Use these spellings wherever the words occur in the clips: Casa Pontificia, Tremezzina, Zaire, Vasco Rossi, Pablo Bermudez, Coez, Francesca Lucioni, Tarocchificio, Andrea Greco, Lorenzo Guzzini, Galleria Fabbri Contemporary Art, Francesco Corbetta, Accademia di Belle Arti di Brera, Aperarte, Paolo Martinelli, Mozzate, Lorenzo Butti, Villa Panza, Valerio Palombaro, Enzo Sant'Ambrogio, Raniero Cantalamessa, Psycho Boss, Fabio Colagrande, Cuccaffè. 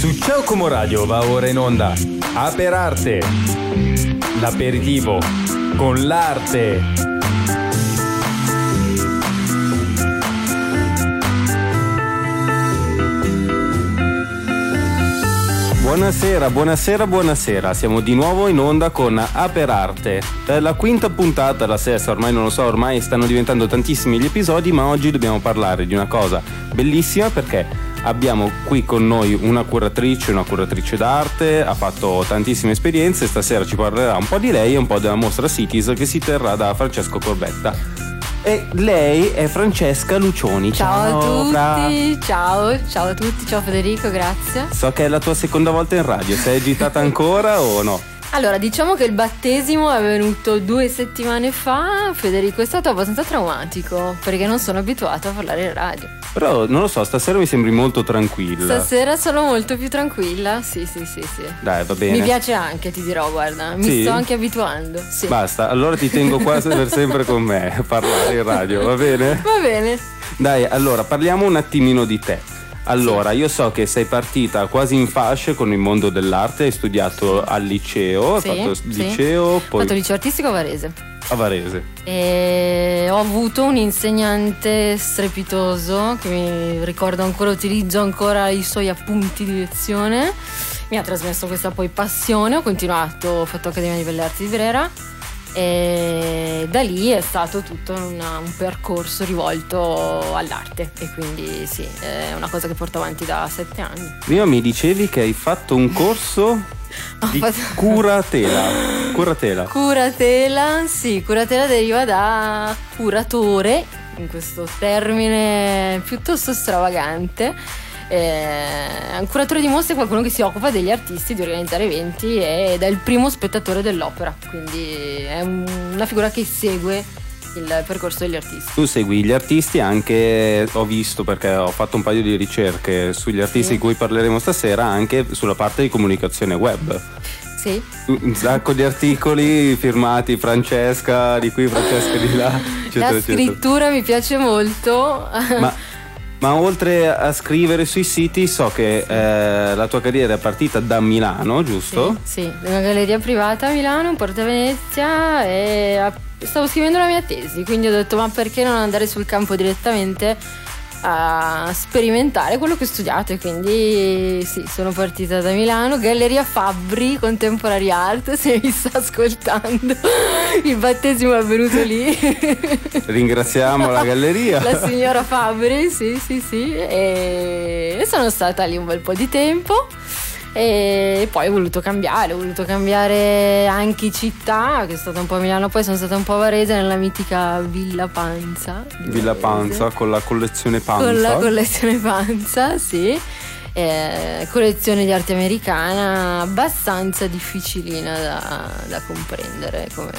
Su Ciao Como Radio va ora in onda Aperarte, l'aperitivo con l'arte. Buonasera, buonasera, buonasera, siamo di nuovo in onda con Aperarte. Per la quinta puntata, la sesta, ormai non lo so, ormai stanno diventando tantissimi gli episodi, ma oggi dobbiamo parlare di una cosa bellissima perché abbiamo qui con noi una curatrice d'arte, ha fatto tantissime esperienze, stasera ci parlerà un po' di lei e un po' della mostra Cities che si terrà da Francesco Corbetta. E lei è Francesca Lucioni. Ciao a tutti, ciao Federico, grazie. So che è la tua seconda volta in radio, sei agitata ancora o no? Allora, diciamo che il battesimo è avvenuto 2 settimane fa, Federico, è stato abbastanza traumatico perché non sono abituata a parlare in radio. Però non lo so, stasera mi sembri molto tranquilla. Stasera sono molto più tranquilla, sì. Dai, va bene. Mi piace anche, ti dirò, guarda, mi sto anche abituando, sì. Basta, allora ti tengo qua per sempre con me a parlare in radio, va bene? Va bene. Dai, allora, parliamo un attimino di te. Allora, io so che sei partita quasi in fasce con il mondo dell'arte, hai studiato al liceo, Ho fatto liceo artistico a Varese. E ho avuto un insegnante strepitoso, che mi ricordo ancora, utilizzo ancora i suoi appunti di lezione, mi ha trasmesso questa poi passione, ho continuato, ho fatto Accademia di Belle Arti di Brera e da lì è stato tutto un percorso rivolto all'arte e quindi sì, è una cosa che porto avanti da 7 anni. Prima mi dicevi che hai fatto un corso curatela. Sì, curatela deriva da curatore, in questo termine piuttosto stravagante. Un curatore di mostre è qualcuno che si occupa degli artisti, di organizzare eventi ed è il primo spettatore dell'opera, quindi è una figura che segue il percorso degli artisti. Tu segui gli artisti anche, ho visto perché ho fatto un paio di ricerche sugli artisti di cui parleremo stasera, anche sulla parte di comunicazione web. Sì. Un sacco di articoli firmati Francesca di qui, Francesca di là, eccetera. La scrittura mi piace molto. Ma oltre a scrivere sui siti, so che la tua carriera è partita da Milano, giusto? Sì, da una galleria privata a Milano, in Porta Venezia, e stavo scrivendo la mia tesi, quindi ho detto ma perché non andare sul campo direttamente a sperimentare quello che ho studiato, e quindi sì, sono partita da Milano, Galleria Fabbri Contemporary Art, se mi sta ascoltando il battesimo è avvenuto lì, ringraziamo la galleria, la signora Fabbri, sì, e sono stata lì un bel po' di tempo e poi ho voluto cambiare anche città, che è stata un po' a Milano, poi sono stata un po' a Varese nella mitica Villa Panza con la collezione Panza, sì, collezione di arte americana abbastanza difficilina da comprendere. Come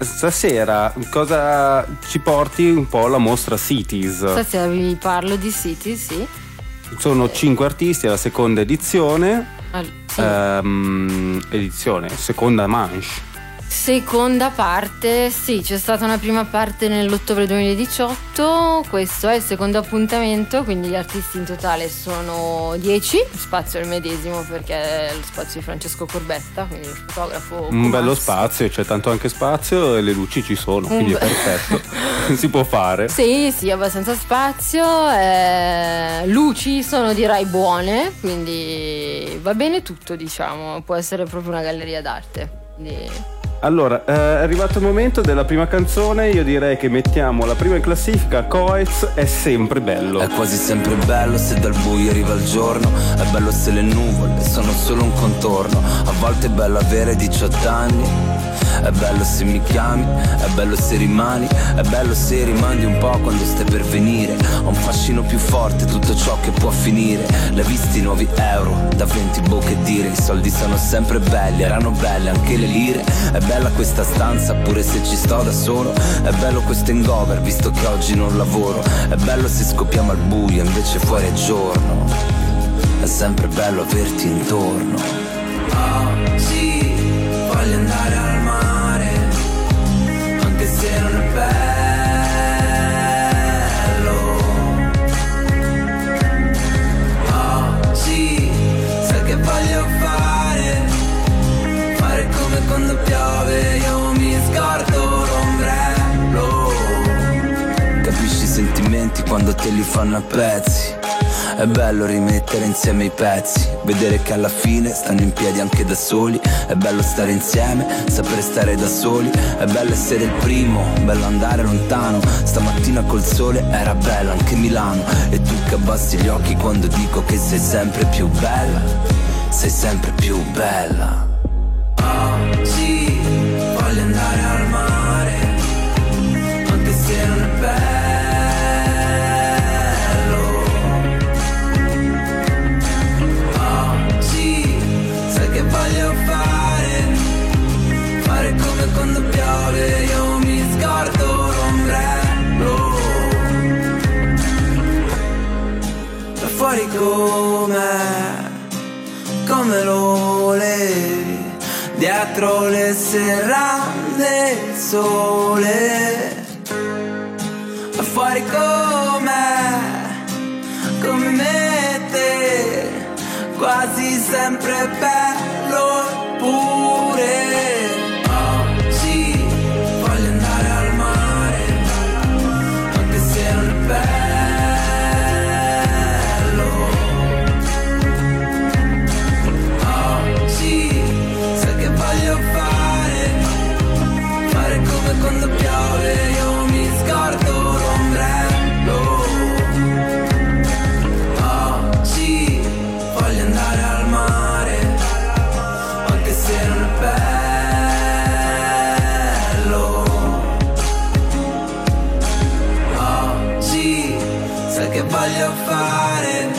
stasera cosa ci porti? Un po' la mostra Cities. Stasera vi parlo di Cities, sì. Sono 5 artisti alla seconda edizione, seconda manche. Seconda parte, sì, c'è stata una prima parte nell'ottobre 2018, questo è il secondo appuntamento, quindi gli artisti in totale sono 10, lo spazio è il medesimo perché è lo spazio di Francesco Corbetta, quindi il fotografo. Un bello spazio, c'è tanto anche spazio e le luci ci sono, quindi è perfetto, si può fare. Sì, abbastanza spazio, luci sono direi buone, quindi va bene tutto, diciamo, può essere proprio una galleria d'arte. Quindi... Allora, è arrivato il momento della prima canzone, io direi che mettiamo la prima in classifica, Coez, È sempre bello. È quasi sempre bello se dal buio arriva il giorno, è bello se le nuvole sono solo un contorno, a volte è bello avere 18 anni, è bello se mi chiami, è bello se rimani, è bello se rimandi un po' quando stai per venire, ha un fascino più forte tutto ciò che può finire, l'hai visti i nuovi euro, da 20 bocche dire, i soldi sono sempre belli, erano belle anche le lire, è bella questa stanza pure se ci sto da solo, è bello questo hangover visto che oggi non lavoro, è bello se scoppiamo al buio invece fuori è giorno, è sempre bello averti intorno. Oh sì, voglio andare al mare anche se non è bello. Oh sì, sentimenti quando te li fanno a pezzi. È bello rimettere insieme i pezzi, vedere che alla fine stanno in piedi anche da soli. È bello stare insieme, sapere stare da soli. È bello essere il primo, bello andare lontano. Stamattina col sole era bella anche Milano. E tu che abbassi gli occhi quando dico che sei sempre più bella. Sei sempre più bella. Oh sì, voglio andare al mare, anche se non è bello. Voglio fare come quando piove, io mi scordo l'ombrello. Da fuori come lo levi, dietro le serrande il sole. Da fuori come me te, quasi sempre bene. Pure, oh sì, voglio andare al mare, anche se non è bello. Oh sì, sai che voglio fare come quando piove, io mi scordo l'ombrello. Oh sì, voglio andare al mare. Bello, oh sì, sai che voglio fare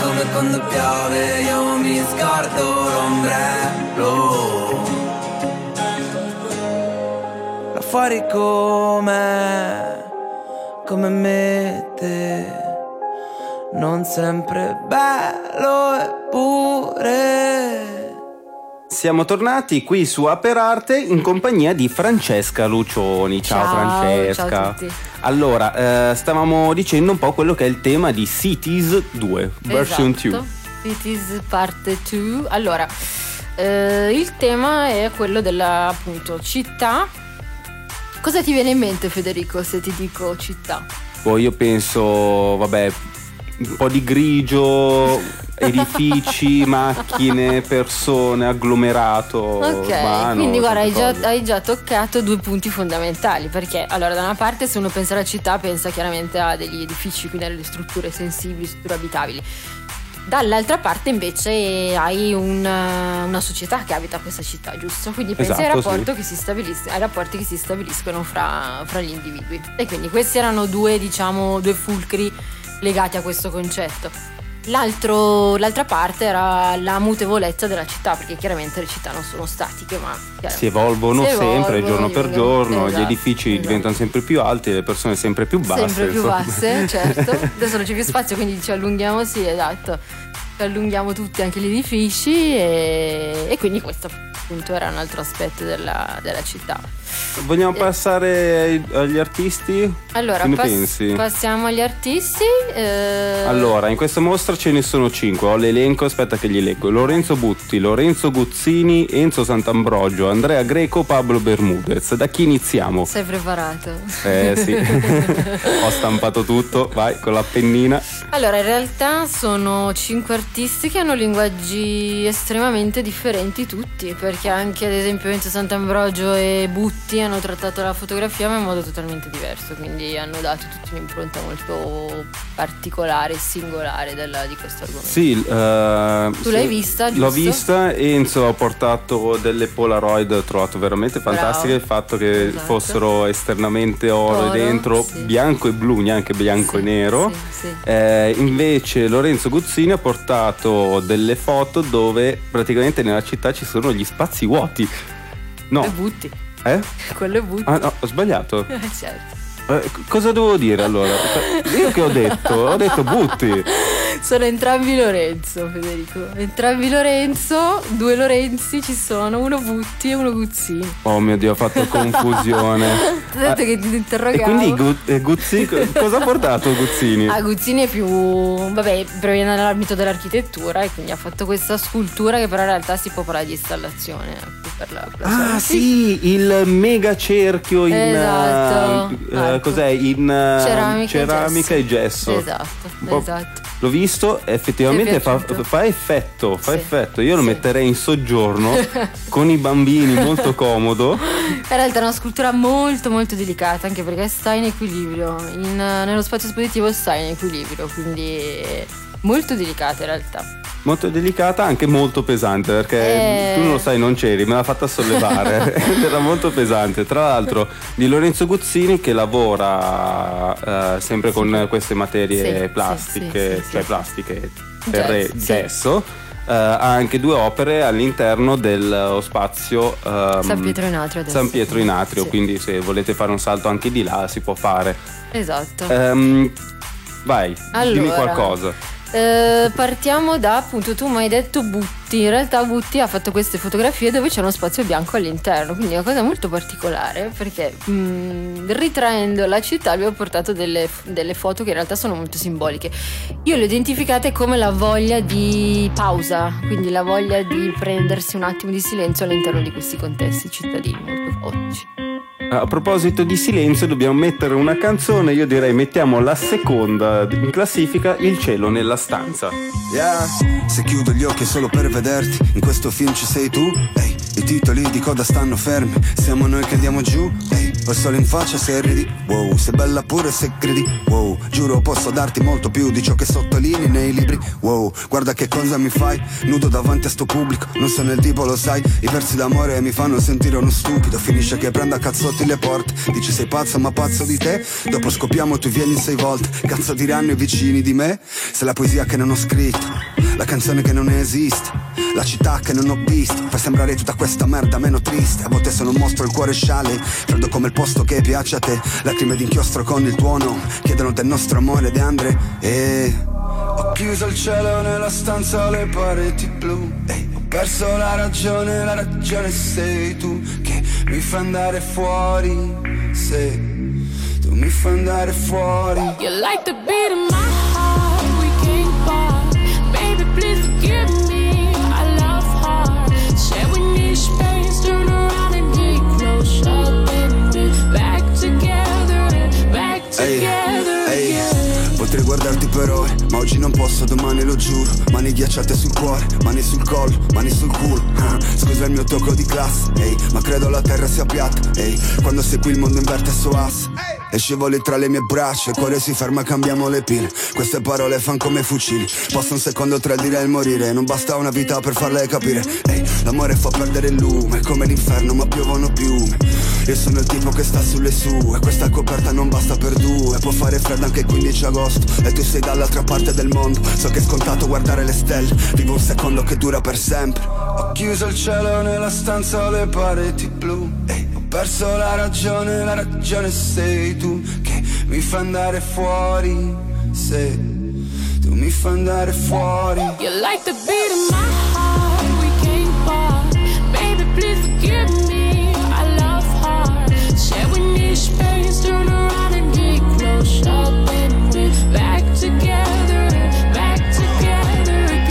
come quando piove, io mi scordo l'ombrello. Da fuori come me te, non sempre bello eppure. Siamo tornati qui su Aperarte in compagnia di Francesca Lucioni. Ciao Francesca. Ciao a tutti. Allora, stavamo dicendo un po' quello che è il tema di Cities 2, version 2. Cities parte 2. Allora, il tema è quello della, appunto, città. Cosa ti viene in mente, Federico, se ti dico città? Poi io penso, vabbè, un po' di grigio, edifici, macchine, persone, agglomerato. Ok, urbano, quindi guarda, hai già toccato due punti fondamentali, perché allora da una parte se uno pensa alla città pensa chiaramente a degli edifici, quindi alle strutture sensibili, strutture abitabili. Dall'altra parte invece hai una società che abita questa città, giusto? Quindi pensi, esatto, ai rapporti che si stabiliscono fra gli individui. E quindi questi erano due fulcri legati a questo concetto. L'altra parte era la mutevolezza della città, perché chiaramente le città non sono statiche, ma si evolvono sempre giorno per giorno, esatto, gli edifici diventano sempre più alti, le persone sempre più basse. Certo. Adesso non c'è più spazio, quindi ci allunghiamo, sì, esatto. Ci allunghiamo tutti, anche gli edifici, e quindi questo appunto era un altro aspetto della città. Vogliamo passare agli artisti? Allora, passiamo agli artisti. Allora, in questa mostra ce ne sono 5, ho l'elenco, aspetta che gli leggo: Lorenzo Butti, Lorenzo Guzzini, Enzo Sant'Ambrogio, Andrea Greco, Pablo Bermudez. Da chi iniziamo? Sei preparato? Sì. Ho stampato tutto, vai, con la pennina. Allora, in realtà sono 5 artisti che hanno linguaggi estremamente differenti tutti, perché anche ad esempio Enzo Sant'Ambrogio e Butti hanno trattato la fotografia ma in modo totalmente diverso, quindi hanno dato tutta un'impronta molto particolare e singolare di questo argomento. Sì, tu l'hai vista, giusto? L'ho vista, Enzo ha portato delle Polaroid, ho trovato veramente fantastiche. Il fatto che fossero esternamente oro e dentro bianco e blu, neanche bianco e nero. Invece Lorenzo Guzzini ha portato delle foto dove praticamente nella città ci sono gli spazi vuoti. No. E Butti. Quello è Butti. Ah no, ho sbagliato. Certo. Cosa devo dire allora? Io che ho detto? Ho detto Butti. Sono entrambi Lorenzo, Federico. Entrambi Lorenzo, due Lorenzi ci sono, uno Butti e uno Guzzini. Oh mio Dio, ho fatto confusione. Ti ho detto che ti interrogavo. E quindi Guzzini, cosa ha portato Guzzini? Guzzini è più, vabbè, proviene dall'ambito dell'architettura e quindi ha fatto questa scultura che però in realtà si può parlare di installazione. Per la sua. Il mega cerchio in... Esatto. cos'è? In ceramica e gesso. Esatto. L'ho visto, effettivamente fa effetto. Io lo metterei in soggiorno con i bambini, molto comodo. In realtà è una scultura molto molto delicata, anche perché sta in equilibrio, nello spazio espositivo sta in equilibrio, quindi... molto delicata in realtà. Molto delicata, anche molto pesante, perché tu non lo sai, non c'eri, me l'ha fatta sollevare. Era molto pesante. Tra l'altro di Lorenzo Guzzini, che lavora sempre con queste materie plastiche, gesso. Ha anche due opere all'interno dello spazio San Pietro in Atrio quindi se volete fare un salto anche di là si può fare. Esatto. Vai, allora, dimmi qualcosa. Partiamo da, appunto, tu mi hai detto Butti. In realtà Butti ha fatto queste fotografie dove c'è uno spazio bianco all'interno, quindi è una cosa molto particolare, perché ritraendo la città lui ha portato delle foto che in realtà sono molto simboliche. Io le ho identificate come la voglia di pausa, quindi la voglia di prendersi un attimo di silenzio all'interno di questi contesti cittadini molto oggi. A proposito di silenzio, dobbiamo mettere una canzone. Io direi mettiamo la seconda in classifica, Il cielo nella stanza. Yeah. Se chiudo gli occhi solo per vederti, in questo film ci sei tu. Ehi, i titoli di coda stanno fermi, siamo noi che andiamo giù. Ehi, ho il sole in faccia se ridi, wow, sei bella pure se credi, wow, giuro posso darti molto più di ciò che sottolinei nei libri. Wow, guarda che cosa mi fai, nudo davanti a sto pubblico, non sono il tipo, lo sai. I versi d'amore mi fanno sentire uno stupido, finisce che prenda cazzotti le porte, dici sei pazzo ma pazzo di te, dopo scopriamo tu vieni 6 volte, cazzo diranno i vicini di me, se la poesia che non ho scritto, la canzone che non esiste, la città che non ho visto, fa sembrare tutta questa merda meno triste, a volte sono un mostro il cuore sciale, freddo come il posto che piace a te, lacrime d'inchiostro con il tuono, chiedono del nostro amore di Andre, ho chiuso il cielo nella stanza, le pareti blu, ho perso la ragione sei tu che mi fai andare fuori, se tu mi fai andare fuori. You like the beat of my heart, we can't part. Baby, please forgive me, I love hard. Said we need space, turn around and get closer, baby. Back together, back together again. Potrei guardarti per ore, ma oggi non posso, domani lo giuro. Mani ghiacciate sul cuore, mani sul collo, mani sul culo. Scusa il mio tocco di classe, ehi, ma credo la terra sia piatta, ehi. Quando sei qui il mondo inverte il suo asse e scivoli tra le mie braccia, il cuore si ferma, cambiamo le pile. Queste parole fan come fucili, basta un secondo tra il dire e il morire, non basta una vita per farle capire. Ehi, l'amore fa perdere il lume, come l'inferno ma piovono piume. Io sono il tipo che sta sulle sue, questa coperta non basta per due, può fare freddo anche il 15 agosto. E tu sei dall'altra parte del mondo, so che è scontato guardare le stelle, vivo un secondo che dura per sempre. Ho chiuso il cielo nella stanza, le pareti blu, ho perso la ragione sei tu che mi fai andare fuori, se tu mi fai andare fuori. You like the beat of my heart, we can't part. Baby please forgive me, I love hard. Said we need space, turn around and get closer, baby. Back together, back together again.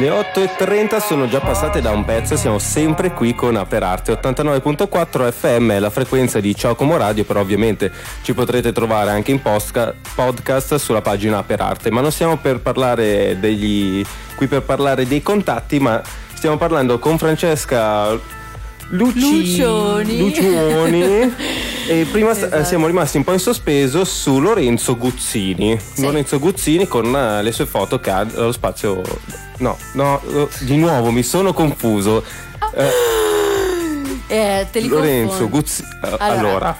Le 8:30 sono già passate da un pezzo, siamo sempre qui con Aperarte, 89.4 FM è la frequenza di Ciao Como Radio, però ovviamente ci potrete trovare anche in podcast sulla pagina Aperarte, ma non siamo per parlare qui per parlare dei contatti, ma stiamo parlando con Francesca Lucioni. E prima siamo rimasti un po' in sospeso su Lorenzo Guzzini. Sì. Lorenzo Guzzini con le sue foto che ha allo spazio. No, di nuovo mi sono confuso. Te li Lorenzo Guzzini. Allora.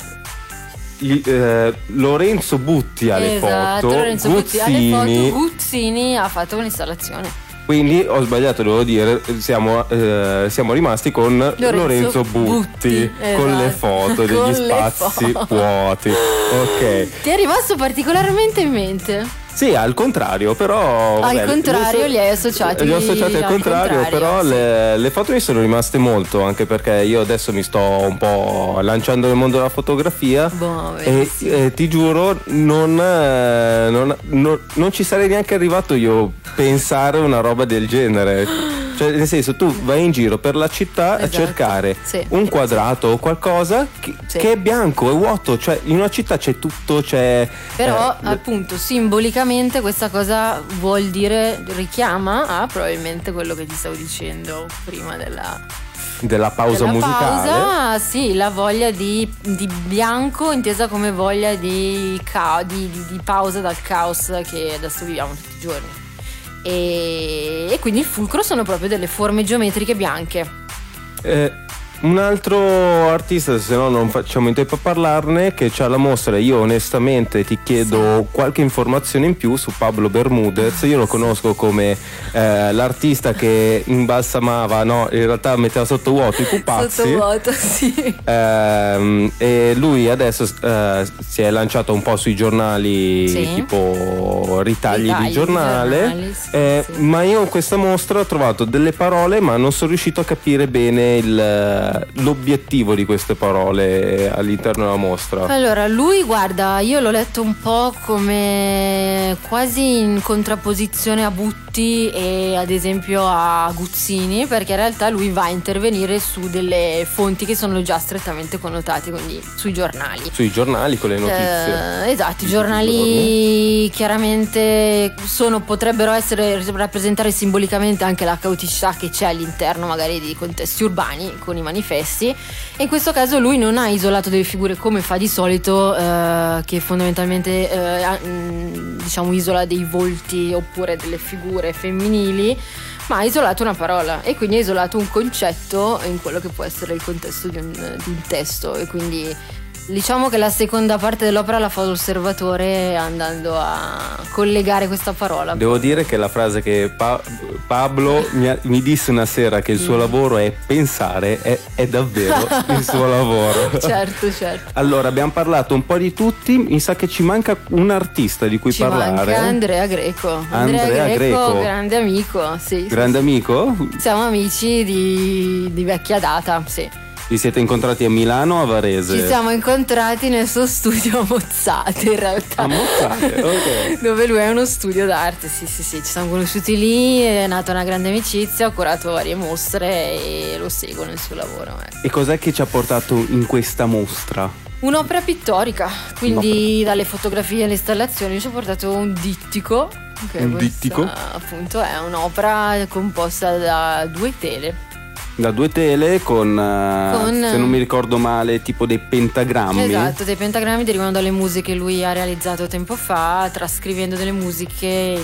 Lorenzo Butti ha le foto. Lorenzo Guzzini. Butti ha le foto. Guzzini ha fatto un'installazione. Quindi ho sbagliato, devo dire, siamo rimasti con Lorenzo Butti con le foto degli spazi vuoti. Ok. Ti è rimasto particolarmente in mente? Sì, al contrario, però... Al contrario, li hai associati. Li ho associati al contrario, però sì. le foto mi sono rimaste molto, anche perché io adesso mi sto un po' lanciando nel mondo della fotografia. E ti giuro, non ci sarei neanche arrivato io a pensare una roba del genere. Cioè, nel senso, tu vai in giro per la città, esatto, a cercare, sì, un quadrato o qualcosa che è bianco, è vuoto. Cioè, in una città c'è tutto, c'è. Però, appunto, simbolicamente questa cosa vuol dire, richiama a probabilmente quello che ti stavo dicendo prima della pausa musicale. Pausa, sì, la voglia di bianco intesa come voglia di pausa dal caos che adesso viviamo tutti i giorni. E quindi il fulcro sono proprio delle forme geometriche bianche. Un altro artista, se no non facciamo in tempo a parlarne, che c'ha la mostra. Io onestamente ti chiedo qualche informazione in più su Pablo Bermudez. Io lo conosco come l'artista che imbalsamava, no, in realtà metteva sotto vuoto i pupazzi. Sotto vuoto, sì. E lui adesso si è lanciato un po' sui giornali, sì, tipo ritagli di giornale, sì, sì. Ma io in questa mostra ho trovato delle parole, ma non sono riuscito a capire bene l'obiettivo di queste parole all'interno della mostra. Allora, lui, guarda, io l'ho letto un po' come quasi in contrapposizione a Butti e ad esempio a Guzzini, perché in realtà lui va a intervenire su delle fonti che sono già strettamente connotate, quindi sui giornali con le notizie, esatto, i giornali chiaramente potrebbero rappresentare simbolicamente anche la caoticità che c'è all'interno magari di contesti urbani con i manifesti, e in questo caso lui non ha isolato delle figure come fa di solito, che fondamentalmente diciamo isola dei volti oppure delle figure femminili, ma ha isolato una parola e quindi ha isolato un concetto in quello che può essere il contesto di un testo. E quindi diciamo che la seconda parte dell'opera la fa l'osservatore andando a collegare questa parola. Devo dire che la frase che Pablo mi disse una sera, che il suo lavoro è pensare, è davvero il suo lavoro. Certo. Allora, abbiamo parlato un po' di tutti, mi sa che ci manca un artista di cui parlare. Manca Andrea Greco. Andrea Greco, grande amico, sì. Grande amico? Siamo amici di vecchia data, sì. Vi siete incontrati a Milano o a Varese? Ci siamo incontrati nel suo studio a Mozzate, in realtà. A Mozzate, ok. Dove lui è uno studio d'arte, sì. Ci siamo conosciuti lì, è nata una grande amicizia, ho curato varie mostre e lo seguo nel suo lavoro. E cos'è che ci ha portato in questa mostra? Un'opera pittorica, quindi dalle fotografie alle installazioni ci ha portato un dittico. Dittico? Appunto è un'opera composta da due tele con se non mi ricordo male tipo dei pentagrammi. Esatto, dei pentagrammi, derivano dalle muse che lui ha realizzato tempo fa, trascrivendo delle musiche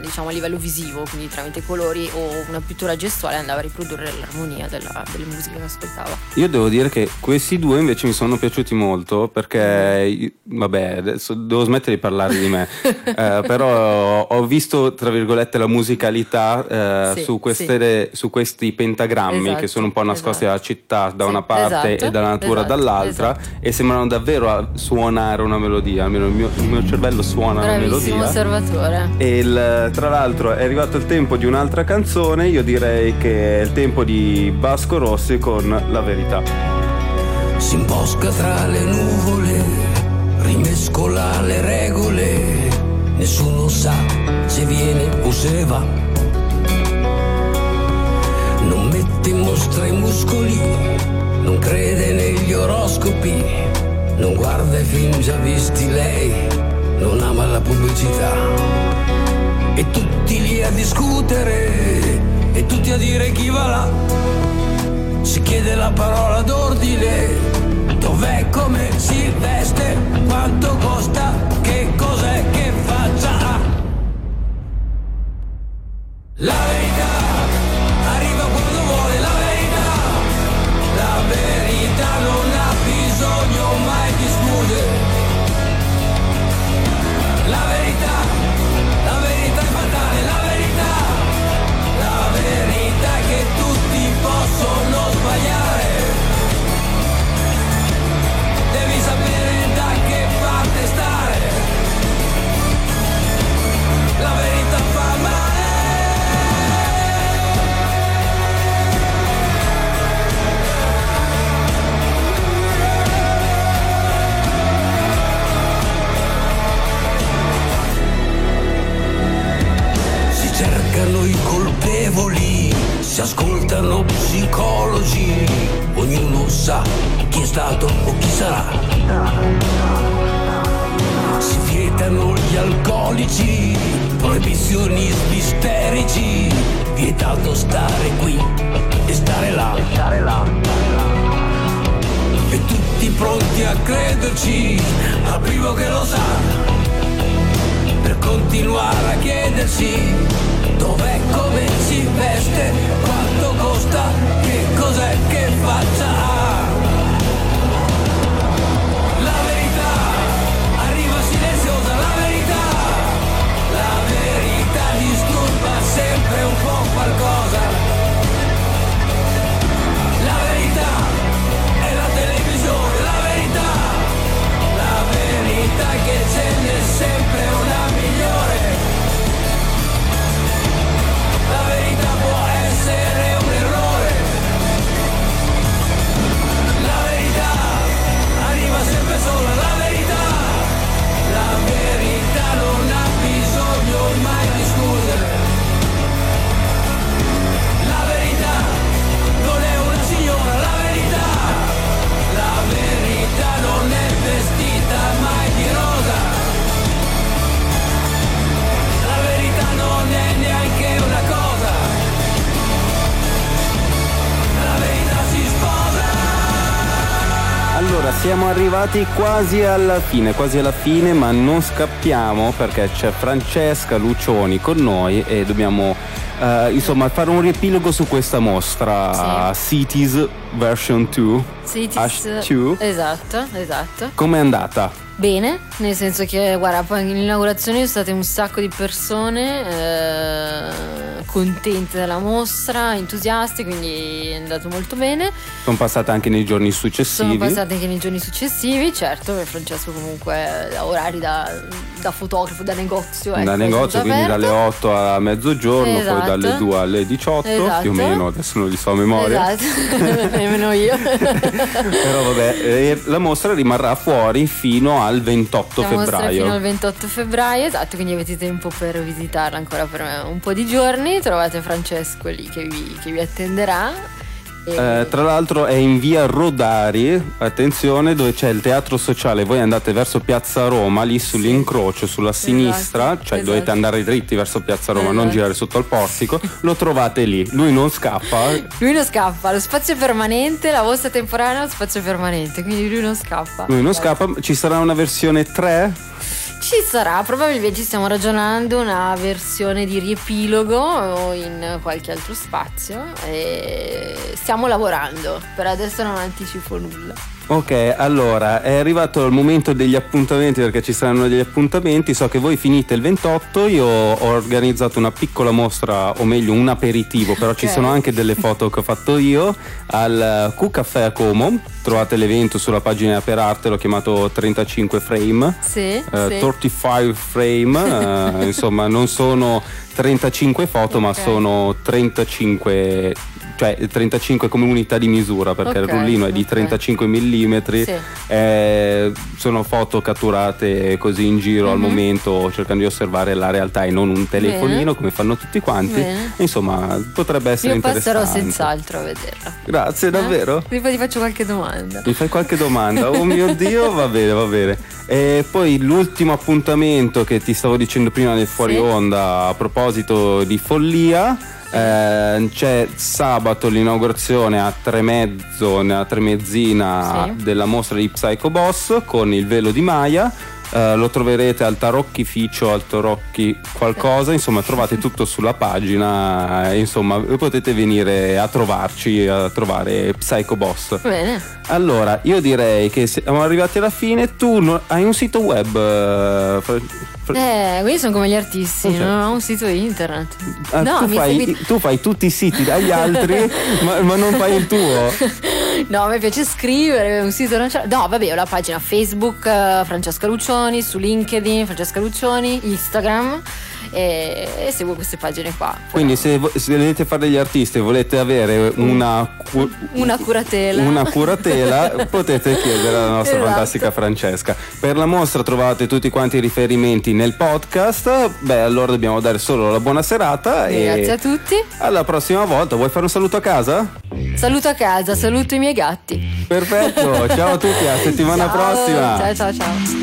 diciamo a livello visivo, quindi tramite colori o una pittura gestuale andava a riprodurre l'armonia delle musiche che ascoltava. Io devo dire che questi due invece mi sono piaciuti molto, perché vabbè, adesso devo smettere di parlare di me però ho visto tra virgolette la musicalità su questi pentagrammi. Esatto, che sono un po' nascosti dalla città da una parte, e dalla natura dall'altra, e sembrano davvero suonare una melodia, almeno il mio cervello suona una melodia. Bravissimo osservatore. E tra l'altro è arrivato il tempo di un'altra canzone, io direi che è il tempo di Vasco Rossi con La Verità. Si imposca tra le nuvole, rimescola le regole, nessuno sa se viene o se va. Non mette in mostra i muscoli, non crede negli oroscopi, non guarda i film già visti lei, non ama la pubblicità. E tutti lì a discutere, e tutti a dire chi va là. Si chiede la parola d'ordine, dov'è, come si veste, quanto costa, che cos'è, che faccia. La verità arriva quando vuole, la verità non ha bisogno mai di scuse. La verità è fatale, la verità è che tutti possono sbagliare. Devi sapere da che parte stare. colpevoli, si ascoltano psicologi, ognuno sa chi è stato o chi sarà. Si vietano gli alcolici, proibizionisti isterici, vietato stare qui e stare là. E tutti pronti a crederci, al primo che lo sa, per continuare a chiedersi dov'è, come si veste, quanto costa, che cos'è, che faccia ha. La verità arriva silenziosa, la verità disturba sempre un po' qualcosa. La verità è la televisione, la verità che ce n'è sempre una migliore. La verità può essere un errore, la verità arriva sempre sola, la verità non ha bisogno mai di scuse. La verità non è una signora, la verità non è vestita mai di rosa, la verità non è neanche una cosa. Allora, siamo arrivati quasi alla fine, ma non scappiamo perché c'è Francesca Lucioni con noi e dobbiamo fare un riepilogo su questa mostra, sì. Cities version 2. Cities 2. Esatto. Com'è andata? Bene, nel senso che, guarda, poi all'inaugurazione sono state un sacco di persone contente della mostra, entusiasti, quindi è andato molto bene. Sono passate anche nei giorni successivi, certo, per Francesco comunque orari da fotografo, da negozio. Ecco, da negozio, quindi aperto. Dalle 8 a mezzogiorno, esatto. Poi dalle 2 alle 18, esatto. Più o meno, adesso non li so a memoria. Esatto, nemmeno io. Però vabbè, la mostra rimarrà fuori fino al 28 febbraio. La mostra fino al 28 febbraio, esatto, quindi avete tempo per visitarla ancora per un po' di giorni. Trovate Francesco lì che vi attenderà. Tra l'altro è in via Rodari, attenzione, dove c'è il teatro sociale. Voi andate verso Piazza Roma, lì sull'incrocio, sulla sinistra, esatto, cioè esatto. Dovete andare dritti verso Piazza Roma, esatto. Non girare sotto al portico. Lo trovate lì, lui non scappa, lo spazio è permanente, la vostra temporanea è lo spazio permanente, quindi lui non scappa. Ci sarà una versione 3? Ci sarà, probabilmente stiamo ragionando una versione di riepilogo in qualche altro spazio e stiamo lavorando, per adesso non anticipo nulla. Ok, allora è arrivato il momento degli appuntamenti, perché ci saranno degli appuntamenti. So che voi finite il 28, io ho organizzato una piccola mostra, o meglio un aperitivo, però okay. Ci sono anche delle foto che ho fatto io al Cuccaffè a Como. Trovate l'evento sulla pagina Aperarte, l'ho chiamato 35 frame. Sì. 35 frame, insomma non sono 35 foto, okay. Ma sono 35, cioè 35 come unità di misura, perché okay, il rullino è di 35 mm, sì. Sono foto catturate così in giro, mm-hmm. Al momento, cercando di osservare la realtà e non un telefonino. Bene. Come fanno tutti quanti. Bene. Insomma potrebbe essere interessante. Io passerò senz'altro a vederla. Grazie, davvero? Poi ti faccio qualche domanda. Mi fai qualche domanda? Oh mio Dio, va bene. E poi l'ultimo appuntamento che ti stavo dicendo prima nel fuori onda, a proposito di follia. C'è sabato l'inaugurazione a 3:30, nella tremezzina, sì. Della mostra di Psycho Boss con il velo di Maya. Lo troverete al Tarocchificio, al Tarocchi qualcosa, insomma trovate tutto sulla pagina, insomma potete venire a trovarci, a trovare Psycho Boss. Bene. Allora io direi che siamo arrivati alla fine. Tu hai un sito web? Quindi sono come gli artisti, okay. Non ho un sito internet. No, tu fai tutti i siti dagli altri ma non fai il tuo. No, a me piace scrivere, un sito non c'è. No, vabbè, ho la pagina Facebook Francesca Lucioni, su LinkedIn Francesca Lucioni, Instagram e seguo queste pagine qua. Quindi se volete fare degli artisti e volete avere una curatela potete chiedere alla nostra fantastica Francesca. Per la mostra trovate tutti quanti i riferimenti nel podcast. Beh, allora dobbiamo dare solo la buona serata e grazie a tutti, alla prossima volta. Vuoi fare un saluto a casa? Saluto a casa, saluto i miei gatti. Perfetto, ciao a tutti, a settimana prossima. Ciao.